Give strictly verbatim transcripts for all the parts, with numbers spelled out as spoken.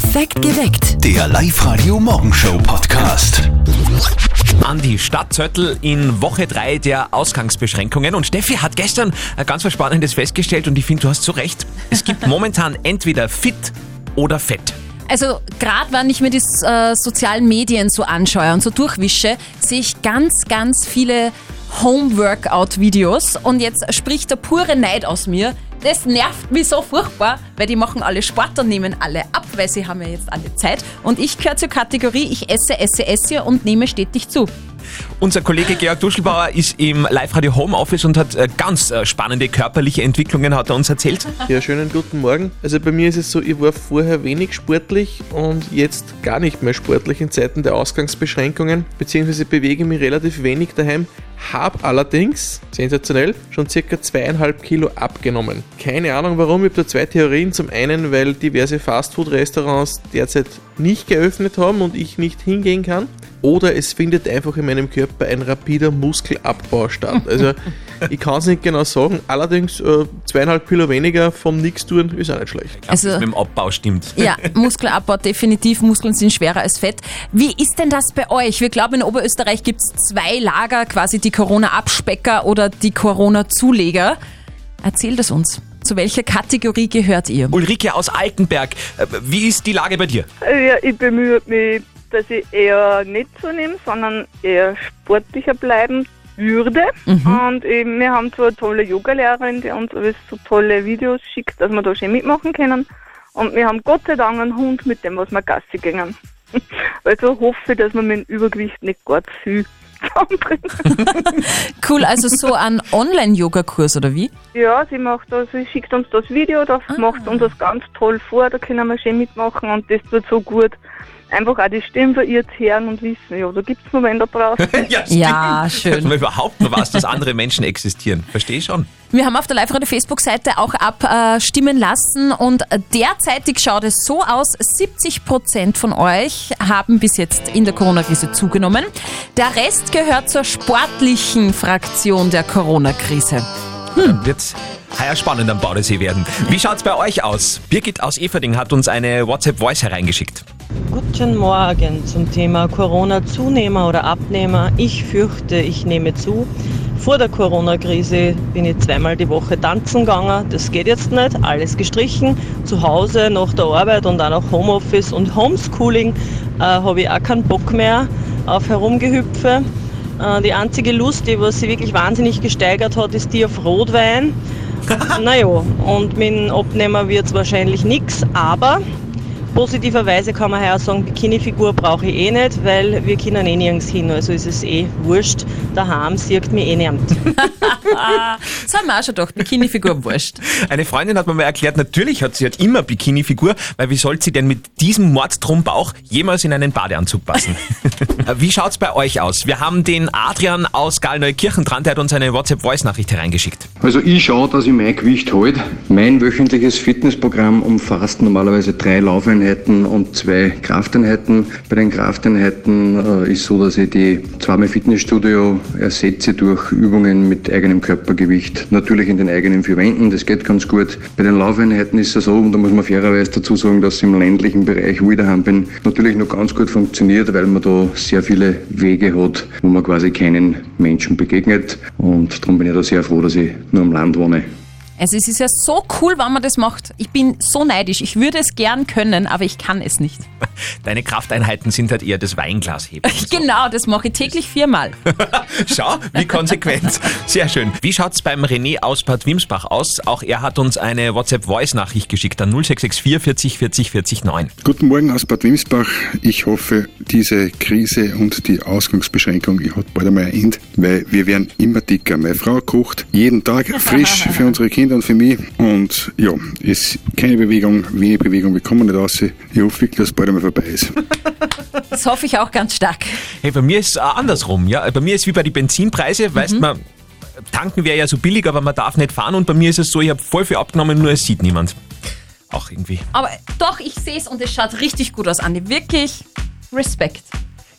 Perfekt geweckt. Der Live-Radio-Morgenshow-Podcast. An die Stadtviertel in Woche drei der Ausgangsbeschränkungen. Und Steffi hat gestern ganz was Spannendes festgestellt und ich finde, du hast so recht. Es gibt momentan entweder fit oder fett. Also gerade wenn ich mir die äh, sozialen Medien so anschaue und so durchwische, sehe ich ganz, ganz viele Home-Workout-Videos. Und jetzt spricht der pure Neid aus mir. Das nervt mich so furchtbar, weil die machen alle Sport und nehmen alle ab, weil sie haben ja jetzt alle Zeit. Und ich gehöre zur Kategorie, ich esse, esse, esse und nehme stetig zu. Unser Kollege Georg Duschelbauer ist im Live-Radio Homeoffice und hat ganz spannende körperliche Entwicklungen, hat er uns erzählt. Ja, schönen guten Morgen. Also bei mir ist es so, ich war vorher wenig sportlich und jetzt gar nicht mehr sportlich in Zeiten der Ausgangsbeschränkungen, beziehungsweise bewege mich relativ wenig daheim, habe allerdings, sensationell, schon circa zweieinhalb Kilo abgenommen. Keine Ahnung warum, ich habe da zwei Theorien. Zum einen, weil diverse Fastfood-Restaurants derzeit nicht geöffnet haben und ich nicht hingehen kann. Oder es findet einfach in meinem Körper ein rapider Muskelabbau statt. Also ich kann es nicht genau sagen, allerdings äh, zweieinhalb Kilo weniger vom Nix-Touren ist auch nicht schlecht. Glaub, also das mit dem Abbau stimmt. Ja, Muskelabbau definitiv, Muskeln sind schwerer als Fett. Wie ist denn das bei euch? Wir glauben, in Oberösterreich gibt es zwei Lager, quasi die Corona-Abspecker oder die Corona-Zuleger. Erzählt es uns. Zu welcher Kategorie gehört ihr? Ulrike aus Altenberg, wie ist die Lage bei dir? Ja, ich bemühe mich, dass ich eher nicht zunehme, sondern eher sportlicher bleiben würde. Mhm. Und eben, wir haben so eine tolle Yoga-Lehrerin, die uns alles so tolle Videos schickt, dass wir da schön mitmachen können. Und wir haben Gott sei Dank einen Hund, mit dem was wir Gassi gingen. Also hoffe ich, dass wir mit dem Übergewicht nicht ganz viel zusammenbringen. Cool, also so ein Online-Yoga-Kurs, oder wie? Ja, sie macht das, sie schickt uns das Video, das ah. macht uns das ganz toll vor, da können wir schön mitmachen und das tut so gut. Einfach auch die Stimmen von ihr hören und wissen, ja, da gibt es Momente drauf. Ja, stimmt. Ja, schön. Dass man überhaupt noch weiß, dass andere Menschen existieren. Verstehe schon. Wir haben auf der Live-Radio-Facebook-Seite auch abstimmen äh, lassen und derzeitig schaut es so aus, siebzig Prozent von euch haben bis jetzt in der Corona-Krise zugenommen. Der Rest gehört zur sportlichen Fraktion der Corona-Krise. Hm. Wird's heuer spannend am Badesee werden. Wie schaut's bei euch aus? Birgit aus Everding hat uns eine WhatsApp-Voice hereingeschickt. Guten Morgen zum Thema Corona-Zunehmer oder Abnehmer. Ich fürchte, ich nehme zu. Vor der Corona-Krise bin ich zweimal die Woche tanzen gegangen. Das geht jetzt nicht, alles gestrichen. Zu Hause nach der Arbeit und auch noch Homeoffice und Homeschooling äh, habe ich auch keinen Bock mehr auf Herumgehüpfe. Die einzige Lust, die was sich wirklich wahnsinnig gesteigert hat, ist die auf Rotwein. Naja, und mit dem Abnehmer wird es wahrscheinlich nichts, aber positiverweise kann man heuer sagen, Bikini-Figur brauche ich eh nicht, weil wir können eh nirgends hin, also ist es eh wurscht. Daheim sieht mich eh niemand. Das haben wir auch schon gedacht, Bikini-Figur wurscht. Eine Freundin hat mir mal erklärt, natürlich hat sie halt immer Bikini-Figur, weil wie soll sie denn mit diesem Mordstrumpfbauch jemals in einen Badeanzug passen? Wie schaut es bei euch aus? Wir haben den Adrian aus Gallneukirchen dran, der hat uns eine WhatsApp-Voice-Nachricht hereingeschickt. Also ich schaue, dass ich mein Gewicht halte. Mein wöchentliches Fitnessprogramm umfasst normalerweise drei Laufeinheiten und zwei Krafteinheiten. Bei den Krafteinheiten äh, ist so, dass ich die zweimal Fitnessstudio ersetze durch Übungen mit eigenem Körpergewicht. Natürlich in den eigenen vier Wänden, das geht ganz gut. Bei den Laufeinheiten ist es so, und da muss man fairerweise dazu sagen, dass im ländlichen Bereich, wo ich daheim bin, natürlich noch ganz gut funktioniert, weil man da sehr viele Wege hat, wo man quasi keinen Menschen begegnet. Und darum bin ich da sehr froh, dass ich nur am Land wohne. Also es ist ja so cool, wenn man das macht. Ich bin so neidisch. Ich würde es gern können, aber ich kann es nicht. Deine Krafteinheiten sind halt eher das Weinglas-Heben. So. Genau, das mache ich täglich viermal. Schau, wie konsequent. Sehr schön. Wie schaut es beim René aus Bad Wimsbach aus? Auch er hat uns eine WhatsApp-Voice-Nachricht geschickt an null sechs sechs vier vierzig vierzig vierzig neun. Guten Morgen aus Bad Wimsbach. Ich hoffe, diese Krise und die Ausgangsbeschränkung hat bald einmal ein Ende, weil wir werden immer dicker. Meine Frau kocht jeden Tag frisch für unsere Kinder und für mich. Und ja, es ist keine Bewegung, wenig Bewegung, wir kommen nicht raus. Ich hoffe wirklich, dass es bald einmal vorbei ist. Das hoffe ich auch ganz stark. Hey, bei mir ist es andersrum. Ja? Bei mir ist es wie bei den Benzinpreisen, mhm. weißt man, tanken wäre ja so billig, aber man darf nicht fahren. Und bei mir ist es so, ich habe voll viel abgenommen, nur es sieht niemand. Auch irgendwie. Aber doch, ich sehe es und es schaut richtig gut aus, Andi. Wirklich Respekt.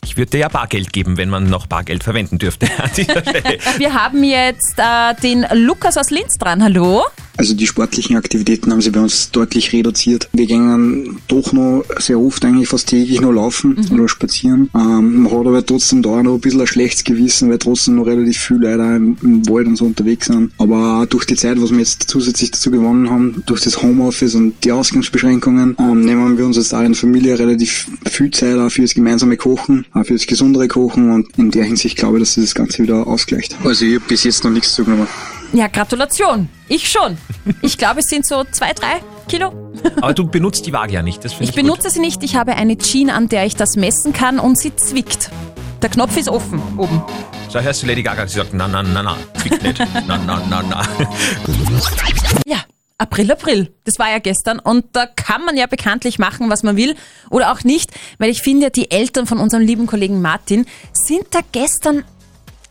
Ich würde ja Bargeld geben, wenn man noch Bargeld verwenden dürfte an dieser Stelle. Wir haben jetzt äh, den Lukas aus Linz dran. Hallo. Also die sportlichen Aktivitäten haben sie bei uns deutlich reduziert. Wir gingen doch noch sehr oft, eigentlich fast täglich noch laufen mhm. oder spazieren. Ähm, man hat aber trotzdem da noch ein bisschen ein schlechtes Gewissen, weil trotzdem noch relativ viele Leute im, im Wald und so unterwegs sind. Aber durch die Zeit, was wir jetzt zusätzlich dazu gewonnen haben, durch das Homeoffice und die Ausgangsbeschränkungen, ähm, nehmen wir uns jetzt auch in der Familie relativ viel Zeit auch für das gemeinsame Kochen, auch für das gesundere Kochen, und in der Hinsicht glaube ich, dass das Ganze wieder ausgleicht. Also ich habe bis jetzt noch nichts zugenommen. Ja, Gratulation. Ich schon. Ich glaube, es sind so zwei, drei Kilo. Aber du benutzt die Waage ja nicht. Das ich ich benutze gut. sie nicht. Ich habe eine Jeans, an der ich das messen kann, und sie zwickt. Der Knopf ist offen oben. So hörst du Lady Gaga, sie sagt, na, na, na, na, zwickt nicht. Na, na, na, na. Ja, April, April. Das war ja gestern. Und da kann man ja bekanntlich machen, was man will oder auch nicht. Weil ich finde, die Eltern von unserem lieben Kollegen Martin sind da gestern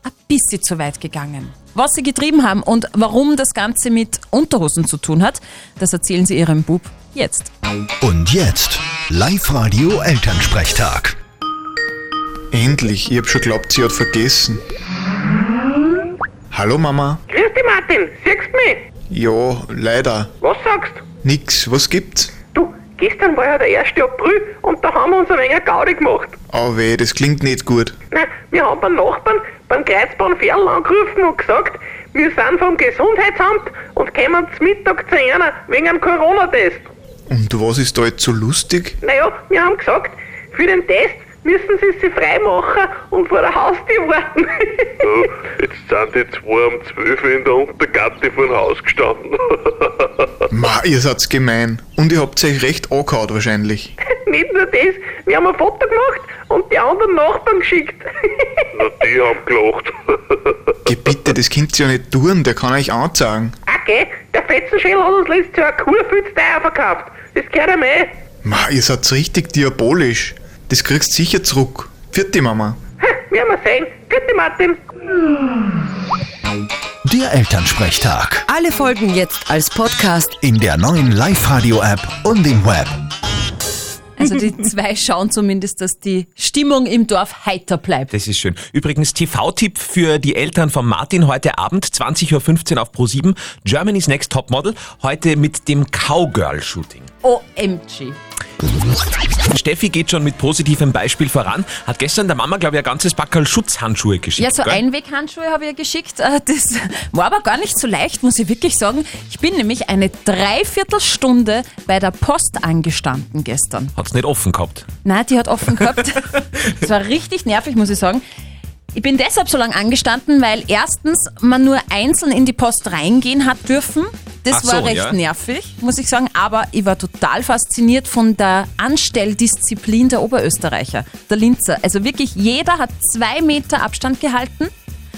ein bisschen zu weit gegangen. Was sie getrieben haben und warum das Ganze mit Unterhosen zu tun hat, das erzählen sie ihrem Bub jetzt. Und jetzt, Live-Radio Elternsprechtag. Endlich, ich hab schon geglaubt, sie hat vergessen. Hallo Mama. Grüß dich Martin, siehst du mich? Ja, leider. Was sagst du? Nix, was gibt's? Du, gestern war ja der erste April und da haben wir uns ein wenig Gaudi gemacht. Oh weh, das klingt nicht gut. Nein, wir haben beim Nachbarn beim Kreuzbahnferl angerufen und gesagt, wir sind vom Gesundheitsamt und kommen zum Mittag zu einer wegen einem Corona-Test. Und was ist da jetzt so lustig? Naja, wir haben gesagt, für den Test müssen sie sich frei machen und vor der Haustür warten. Ja, jetzt sind die zwei um zwölf in der Untergatte vor dem Haus gestanden. Ma, ihr seid gemein. Und ihr habt euch recht angehauen wahrscheinlich. Nicht nur das, wir haben ein Foto gemacht und die anderen Nachbarn geschickt. Na, die haben gelacht. Geh bitte, das könnt ihr ja nicht tun, der kann euch anzeigen. Okay, der Fetzenschädel hat uns letztes Jahr Kurfürsteier verkauft. Das gehört ihm eh. Ma, ihr seid richtig diabolisch. Das kriegst du sicher zurück. Vierte Mama. Ha, wir haben es sehen. Vierte Martin. Der Elternsprechtag. Alle Folgen jetzt als Podcast in der neuen Live-Radio-App und im Web. Also die zwei schauen zumindest, dass die Stimmung im Dorf heiter bleibt. Das ist schön. Übrigens T V-Tipp für die Eltern von Martin heute Abend, zwanzig Uhr fünfzehn auf ProSieben. Germany's Next Topmodel, heute mit dem Cowgirl-Shooting. O M G. Steffi geht schon mit positivem Beispiel voran, hat gestern der Mama, glaube ich, ein ganzes Packerl Schutzhandschuhe geschickt. Ja, so gell? Einweghandschuhe habe ich ihr geschickt. Das war aber gar nicht so leicht, muss ich wirklich sagen. Ich bin nämlich eine Dreiviertelstunde bei der Post angestanden gestern. Hat es nicht offen gehabt? Nein, die hat offen gehabt. Das war richtig nervig, muss ich sagen. Ich bin deshalb so lange angestanden, weil erstens man nur einzeln in die Post reingehen hat dürfen. Das so, war recht ja. nervig, muss ich sagen. Aber ich war total fasziniert von der Anstelldisziplin der Oberösterreicher, der Linzer. Also wirklich jeder hat zwei Meter Abstand gehalten.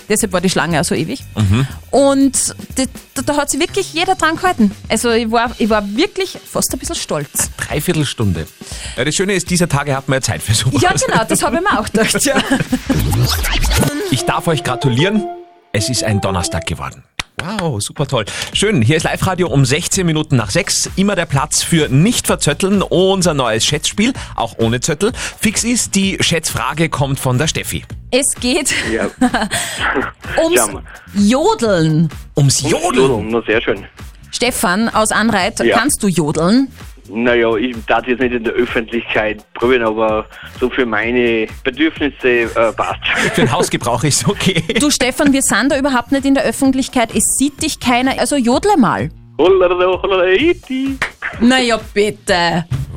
Deshalb war die Schlange auch so ewig. Mhm. Und da, da hat sich wirklich jeder dran gehalten. Also ich war, ich war wirklich fast ein bisschen stolz. Dreiviertelstunde. Ja, das Schöne ist, dieser Tage hat man ja Zeit für sowas. Ja genau, das habe ich mir auch gedacht. Ja. Ich darf euch gratulieren. Es ist ein Donnerstag geworden. Wow, super toll. Schön, hier ist Live-Radio um sechzehn Minuten nach sechs. Immer der Platz für Nicht-Verzötteln, unser neues Schätzspiel, auch ohne Zöttel. Fix ist, die Schätzfrage kommt von der Steffi. Es geht ja. ums ja. Jodeln. Ums Jodeln? Jodeln, na sehr schön. Stefan aus Anreit, ja. kannst du jodeln? Naja, ich darf jetzt nicht in der Öffentlichkeit probieren, aber so für meine Bedürfnisse äh, passt. Für den Hausgebrauch ist okay. Du Stefan, wir sind da überhaupt nicht in der Öffentlichkeit, es sieht dich keiner, also jodle mal. Naja, bitte.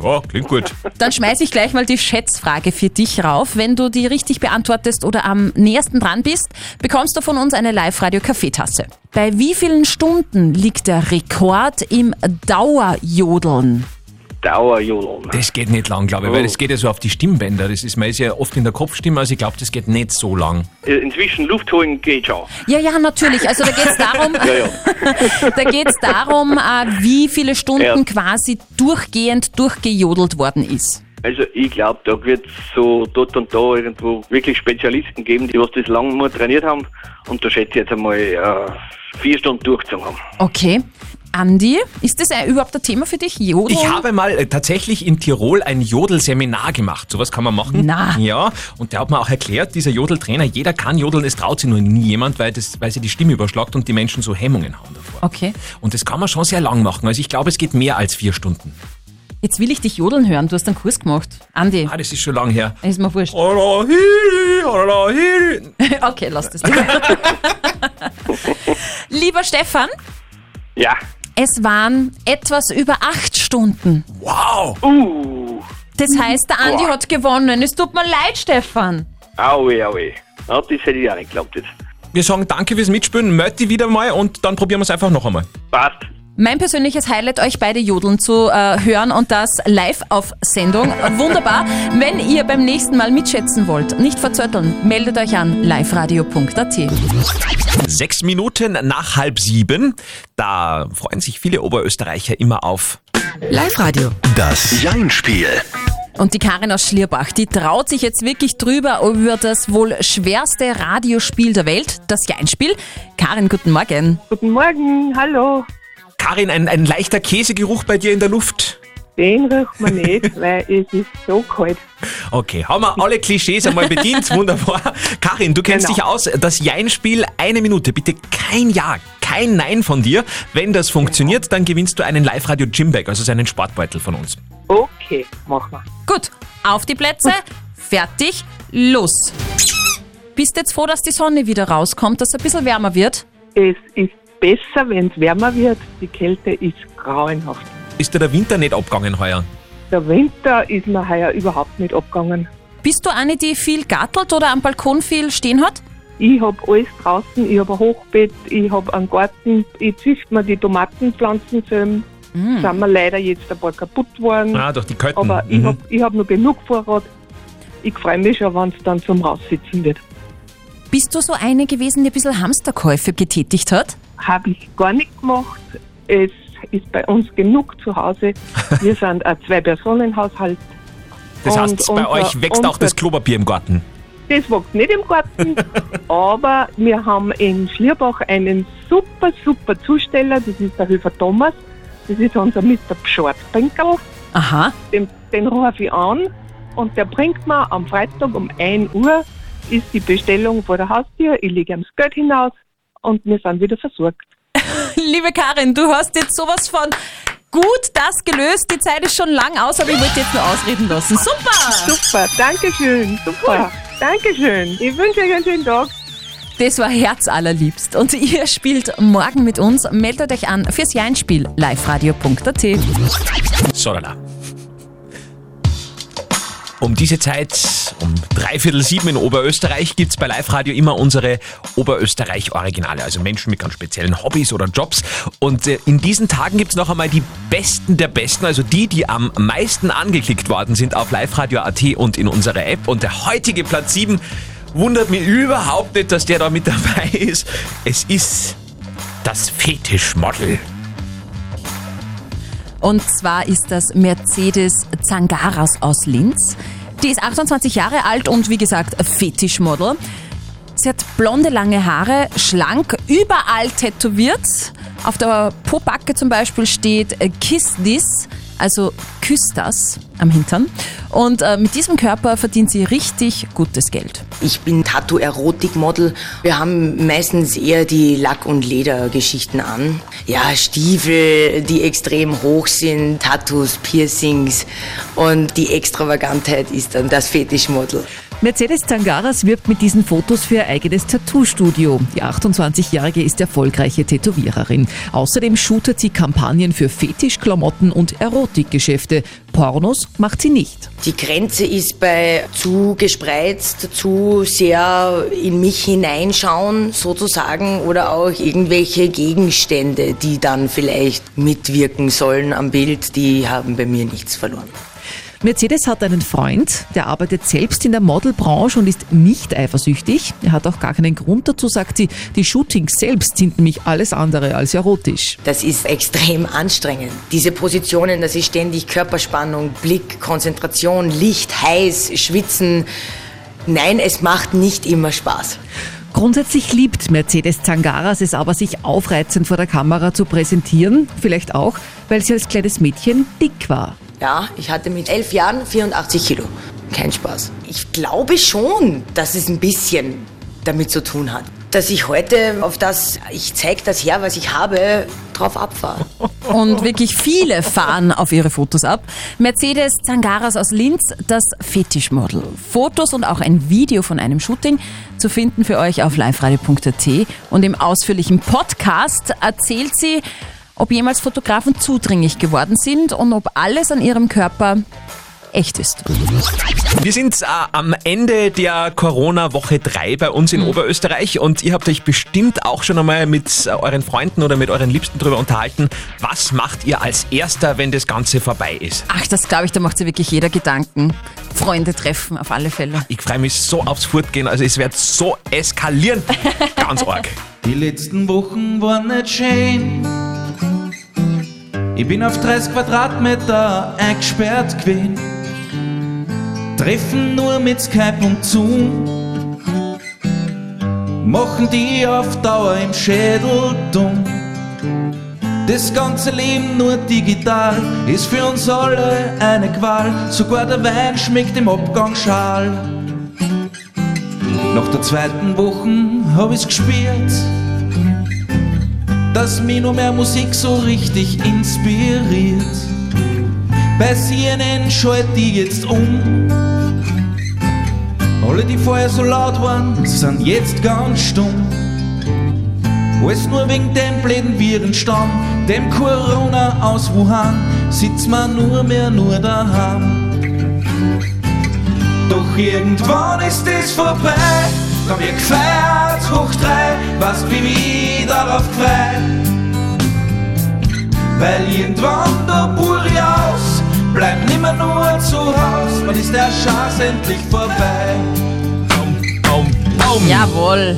Ja, klingt gut. Dann schmeiße ich gleich mal die Schätzfrage für dich rauf. Wenn du die richtig beantwortest oder am nähersten dran bist, bekommst du von uns eine Live-Radio-Kaffeetasse. Bei wie vielen Stunden liegt der Rekord im Dauerjodeln? Dauerjodeln. Das geht nicht lang, glaube ich, oh. weil das geht ja so auf die Stimmbänder. Das ist, man ist ja oft in der Kopfstimme, also ich glaube, das geht nicht so lang. Inzwischen Luft holen geht schon. Ja, ja, natürlich. Also da geht es darum, ja, ja. da geht's darum, wie viele Stunden ja. quasi durchgehend durchgejodelt worden ist. Also ich glaube, da wird es so dort und da irgendwo wirklich Spezialisten geben, die was das lange mal trainiert haben. Und da schätze ich jetzt einmal äh, vier Stunden durchgezogen haben. Okay. Andi, ist das überhaupt ein Thema für dich, Jodel? Ich habe mal tatsächlich in Tirol ein Jodelseminar gemacht. Sowas kann man machen. Na. Ja, und der hat mir auch erklärt, dieser Jodeltrainer, jeder kann jodeln, es traut sich nur nie jemand, weil, das, weil sie die Stimme überschlagt und die Menschen so Hemmungen haben davor. Okay. Und das kann man schon sehr lang machen. Also ich glaube, es geht mehr als vier Stunden. Jetzt will ich dich jodeln hören, du hast einen Kurs gemacht. Andi. Ah, das ist schon lang her. Ist mir wurscht. Okay, lass das. Lieber Stefan. Ja. Es waren etwas über acht Stunden. Wow. Uh. Das heißt, der Andi wow. hat gewonnen. Es tut mir leid, Stefan. Aue, aue. Oh, das hätte ich auch nicht geglaubt jetzt. Wir sagen danke fürs Mitspielen, meld dich wieder mal und dann probieren wir es einfach noch einmal. Passt. Mein persönliches Highlight, euch beide jodeln zu äh, hören und das live auf Sendung. Wunderbar. Wenn ihr beim nächsten Mal mitschätzen wollt, nicht verzötteln, meldet euch an liveradio punkt at. Sechs Minuten nach halb sieben, da freuen sich viele Oberösterreicher immer auf Live-Radio. Das Jein-Spiel. Und die Karin aus Schlierbach, die traut sich jetzt wirklich drüber über das wohl schwerste Radiospiel der Welt, das Jein-Spiel. Karin, guten Morgen. Guten Morgen, hallo. Karin, ein, ein leichter Käsegeruch bei dir in der Luft? Den riecht man nicht, weil es ist so kalt. Okay, haben wir alle Klischees einmal bedient, wunderbar. Karin, du kennst genau. dich aus, das Jein-Spiel, eine Minute, bitte kein Ja, kein Nein von dir. Wenn das funktioniert, dann gewinnst du einen Live-Radio-Gymbag, also einen Sportbeutel von uns. Okay, machen wir. Gut, auf die Plätze, fertig, los. Bist jetzt froh, dass die Sonne wieder rauskommt, dass es ein bisschen wärmer wird? Es ist besser, wenn es wärmer wird. Die Kälte ist grauenhaft. Ist dir der Winter nicht abgegangen heuer? Der Winter ist mir heuer überhaupt nicht abgegangen. Bist du eine, die viel gartelt oder am Balkon viel stehen hat? Ich habe alles draußen. Ich habe ein Hochbeet, ich habe einen Garten. Ich züchte mir die Tomatenpflanzen zusammen. Mm. Sind mir leider jetzt ein paar kaputt worden. Ah, durch die Kälte. Aber mhm. ich habe ich hab noch genug Vorrat. Ich freue mich schon, wenn es dann zum Raussitzen wird. Bist du so eine gewesen, die ein bisschen Hamsterkäufe getätigt hat? Habe ich gar nicht gemacht. Es ist bei uns genug zu Hause. Wir sind ein Zwei-Personen-Haushalt. Das heißt, bei euch wächst auch das Klopapier im Garten? Das wächst nicht im Garten, aber wir haben in Schlierbach einen super, super Zusteller. Das ist der Höfer Thomas. Das ist unser Mister Pschortbrinkerl. Aha. Den, den rufe ich an und der bringt mir am Freitag um ein Uhr ist die Bestellung vor der Haustür. Ich lege ihm das Geld hinaus. Und wir sind wieder versorgt. Liebe Karin, du hast jetzt sowas von gut das gelöst. Die Zeit ist schon lang aus, aber ich wollte jetzt nur ausreden lassen. Super! Super, danke schön. Super, danke schön. Ich wünsche euch einen schönen Tag. Das war herzallerliebst. Und ihr spielt morgen mit uns. Meldet euch an fürs Jein-Spiel. liveradio punkt at. Solala. Um diese Zeit, um dreiviertel sieben in Oberösterreich, gibt's bei Live-Radio immer unsere Oberösterreich-Originale, also Menschen mit ganz speziellen Hobbys oder Jobs. Und äh, in diesen Tagen gibt's noch einmal die Besten der Besten, also die, die am meisten angeklickt worden sind auf Live-Radio punkt at und in unserer App. Und der heutige Platz sieben wundert mich überhaupt nicht, dass der da mit dabei ist. Es ist das Fetischmodel. Und zwar ist das Mercedes Zangaras aus Linz. Die ist achtundzwanzig Jahre alt und wie gesagt Fetischmodel. Sie hat blonde, lange Haare, schlank, überall tätowiert. Auf der Pobacke zum Beispiel steht Kiss This, also küss das am Hintern. Und äh, mit diesem Körper verdient sie richtig gutes Geld. Ich bin Tattoo-Erotik-Model. Wir haben meistens eher die Lack- und Ledergeschichten an. Ja, Stiefel, die extrem hoch sind, Tattoos, Piercings und die Extravagantheit ist dann das Fetischmodel. Mercedes Zangaras wirbt mit diesen Fotos für ihr eigenes Tattoo-Studio. Die achtundzwanzigjährige ist erfolgreiche Tätowiererin. Außerdem shootet sie Kampagnen für Fetischklamotten und Erotikgeschäfte. Pornos macht sie nicht. Die Grenze ist bei zu gespreizt, zu sehr in mich hineinschauen sozusagen oder auch irgendwelche Gegenstände, die dann vielleicht mitwirken sollen am Bild, die haben bei mir nichts verloren. Mercedes hat einen Freund, der arbeitet selbst in der Modelbranche und ist nicht eifersüchtig. Er hat auch gar keinen Grund dazu, sagt sie. Die Shootings selbst sind nämlich alles andere als erotisch. Das ist extrem anstrengend. Diese Positionen, das ist ständig Körperspannung, Blick, Konzentration, Licht, heiß, schwitzen. Nein, es macht nicht immer Spaß. Grundsätzlich liebt Mercedes Zangaras es aber, sich aufreizend vor der Kamera zu präsentieren. Vielleicht auch, weil sie als kleines Mädchen dick war. Ja, ich hatte mit elf Jahren vierundachtzig Kilo. Kein Spaß. Ich glaube schon, dass es ein bisschen damit zu tun hat, dass ich heute auf das, ich zeige das her, was ich habe, drauf abfahre. Und wirklich viele fahren auf ihre Fotos ab. Mercedes Zangaras aus Linz, das Fetischmodel. Fotos und auch ein Video von einem Shooting zu finden für euch auf liveradio punkt at. Und im ausführlichen Podcast erzählt sie, ob jemals Fotografen zudringlich geworden sind und ob alles an ihrem Körper echt ist. Wir sind äh, am Ende der Corona-Woche drei bei uns in mhm. Oberösterreich und ihr habt euch bestimmt auch schon einmal mit äh, euren Freunden oder mit euren Liebsten drüber unterhalten. Was macht ihr als Erster, wenn das Ganze vorbei ist? Ach, das glaube ich, da macht sich wirklich jeder Gedanken. Freunde treffen, auf alle Fälle. Ich freue mich so aufs Fortgehen, also es wird so eskalieren. Ganz arg. Die letzten Wochen waren nicht schön. Ich bin auf dreißig Quadratmeter eingesperrt gewesen. Treffen nur mit Skype und Zoom, machen die auf Dauer im Schädel dumm. Das ganze Leben nur digital ist für uns alle eine Qual. Sogar der Wein schmeckt im Abgang schal. Nach der zweiten Woche hab ich's gespürt, dass mich nur mehr Musik so richtig inspiriert. Bei C N N schalt die jetzt um. Alle, die vorher so laut waren, sind jetzt ganz stumm. Alles nur wegen dem blöden Virenstamm, dem Corona aus Wuhan, sitzt man nur mehr nur daheim. Doch irgendwann ist es vorbei, da wir gefeiert hoch drei, was wie wir darauf gefeiert. Weil irgendwann der Buri aus bleibt nimmer nur zu Haus, man ist der Schatz endlich vorbei. Um, um, um. Jawohl.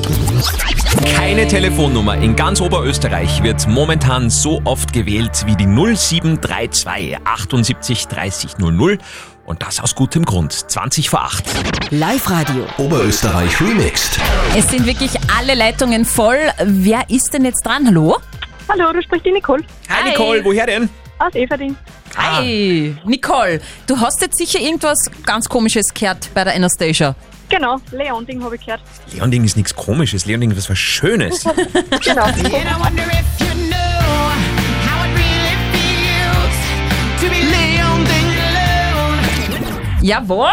Keine Telefonnummer in ganz Oberösterreich wird momentan so oft gewählt wie die null sieben drei zwei achtundsiebzig dreißig null null. Und das aus gutem Grund. zwanzig vor acht. Live-Radio. Oberösterreich Remixed. Es sind wirklich alle Leitungen voll. Wer ist denn jetzt dran? Hallo? Hallo, du sprichst die Nicole. Hi, Hi Nicole, woher denn? Aus Everding. Hi, ah. Nicole, du hast jetzt sicher irgendwas ganz Komisches gehört bei der Anastasia. Genau, Leonding habe ich gehört. Leonding ist nichts Komisches, Leonding ist was Schönes. Genau. Jawohl!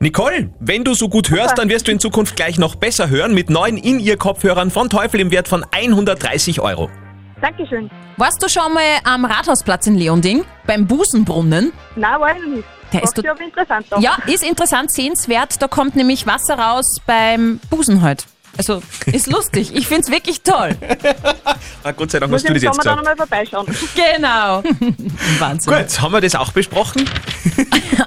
Nicole, wenn du so gut hörst, dann wirst du in Zukunft gleich noch besser hören mit neuen In-Ear-Kopfhörern von Teufel im Wert von hundertdreißig Euro. Dankeschön. Warst du schon mal am Rathausplatz in Leonding beim Busenbrunnen? Nein, war ich noch nicht. Der ist aber interessant. Doch. Ja, ist interessant, sehenswert. Da kommt nämlich Wasser raus beim Busen halt. Also, ist lustig. Ich find's wirklich toll. Ah, Gott sei Dank hast du das jetzt gesagt. Muss ich im Sommer dann nochmal vorbeischauen. Genau. Wahnsinn. Gut, haben wir das auch besprochen?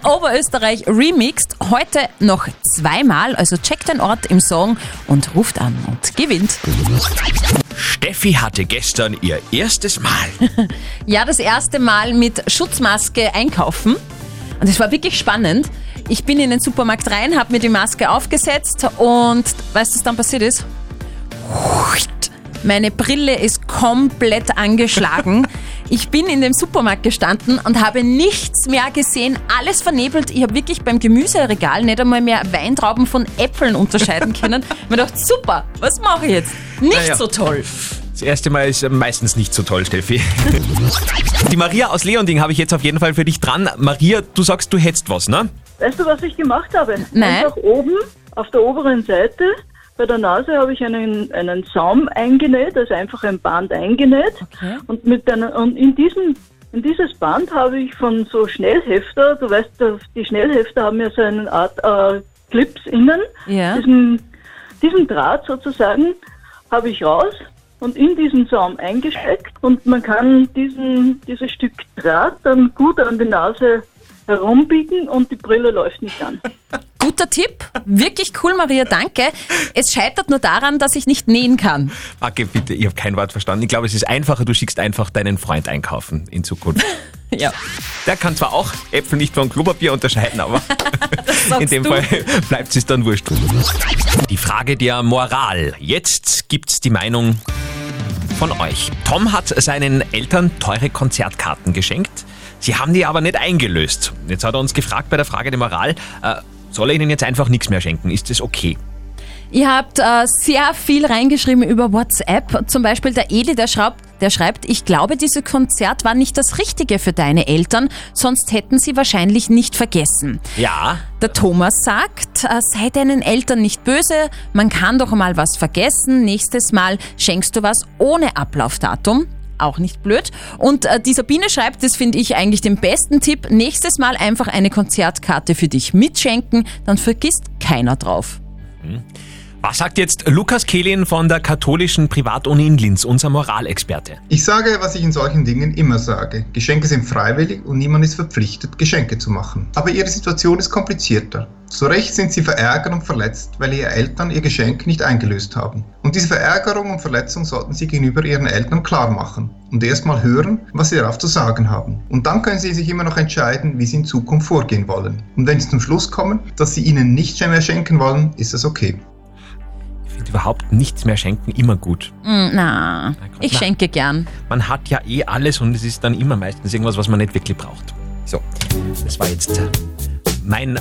Oberösterreich Remixed. Heute noch zweimal. Also checkt den Ort im Song und ruft an und gewinnt. Steffi hatte gestern ihr erstes Mal. Ja, das erste Mal mit Schutzmaske einkaufen. Und das war wirklich spannend. Ich bin in den Supermarkt rein, habe mir die Maske aufgesetzt und weißt du, was dann passiert ist? Meine Brille ist komplett angeschlagen. Ich bin in dem Supermarkt gestanden und habe nichts mehr gesehen, alles vernebelt. Ich habe wirklich beim Gemüseregal nicht einmal mehr Weintrauben von Äpfeln unterscheiden können. Ich habe mir gedacht, super, was mache ich jetzt? Nicht naja. so toll. Das erste Mal ist meistens nicht so toll, Steffi. Die Maria aus Leonding habe ich jetzt auf jeden Fall für dich dran. Maria, du sagst, du hättest was, ne? Weißt du, was ich gemacht habe? Nein. Einfach oben, auf der oberen Seite, bei der Nase habe ich einen, einen Saum eingenäht, also einfach ein Band eingenäht. Okay. Und, mit einer, und in, diesem, in dieses Band habe ich von so Schnellhefter, du weißt, die Schnellhefter haben ja so eine Art äh, Clips innen. Ja. Diesen, diesen Draht sozusagen habe ich raus und in diesen Saum eingesteckt und man kann diesen, dieses Stück Draht dann gut an die Nase herumbiegen und die Brille läuft nicht an. Guter Tipp, wirklich cool, Maria, danke. Es scheitert nur daran, dass ich nicht nähen kann. Okay, bitte, ich habe kein Wort verstanden. Ich glaube, es ist einfacher, du schickst einfach deinen Freund einkaufen in Zukunft. Ja. Der kann zwar auch Äpfel nicht von Klopapier unterscheiden, aber... sagst in dem du? Fall bleibt es dann wurscht. Die Frage der Moral. Jetzt gibt's die Meinung von euch. Tom hat seinen Eltern teure Konzertkarten geschenkt. Sie haben die aber nicht eingelöst. Jetzt hat er uns gefragt bei der Frage der Moral, äh, soll er ihnen jetzt einfach nichts mehr schenken? Ist das okay? Ihr habt äh, sehr viel reingeschrieben über WhatsApp. Zum Beispiel der Edi, der schreibt, der schreibt, ich glaube, dieses Konzert war nicht das Richtige für deine Eltern, sonst hätten sie wahrscheinlich nicht vergessen. Ja. Der Thomas sagt, äh, sei deinen Eltern nicht böse, man kann doch mal was vergessen, nächstes Mal schenkst du was ohne Ablaufdatum. Auch nicht blöd. Und äh, die Sabine schreibt, das finde ich eigentlich den besten Tipp, nächstes Mal einfach eine Konzertkarte für dich mitschenken, dann vergisst keiner drauf. Mhm. Was sagt jetzt Lukas Kehlin von der katholischen Privatuni in Linz, unser Moralexperte? Ich sage, was ich in solchen Dingen immer sage. Geschenke sind freiwillig und niemand ist verpflichtet, Geschenke zu machen. Aber ihre Situation ist komplizierter. Zu Recht sind sie verärgert und verletzt, weil ihre Eltern ihr Geschenk nicht eingelöst haben. Und diese Verärgerung und Verletzung sollten sie gegenüber ihren Eltern klar machen und erstmal hören, was sie darauf zu sagen haben. Und dann können sie sich immer noch entscheiden, wie sie in Zukunft vorgehen wollen. Und wenn sie zum Schluss kommen, dass sie ihnen nichts mehr schenken wollen, ist das okay. Überhaupt nichts mehr schenken, immer gut. Mm, na, na ich na. Schenke gern. Man hat ja eh alles und es ist dann immer meistens irgendwas, was man nicht wirklich braucht. So, das war jetzt mein äh,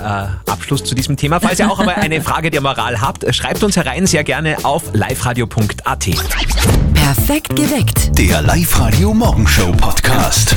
Abschluss zu diesem Thema. Falls ihr auch aber eine Frage der Moral habt, schreibt uns herein, sehr gerne auf liveradio punkt at. Perfekt geweckt. Der Live-Radio-Morgenshow-Podcast.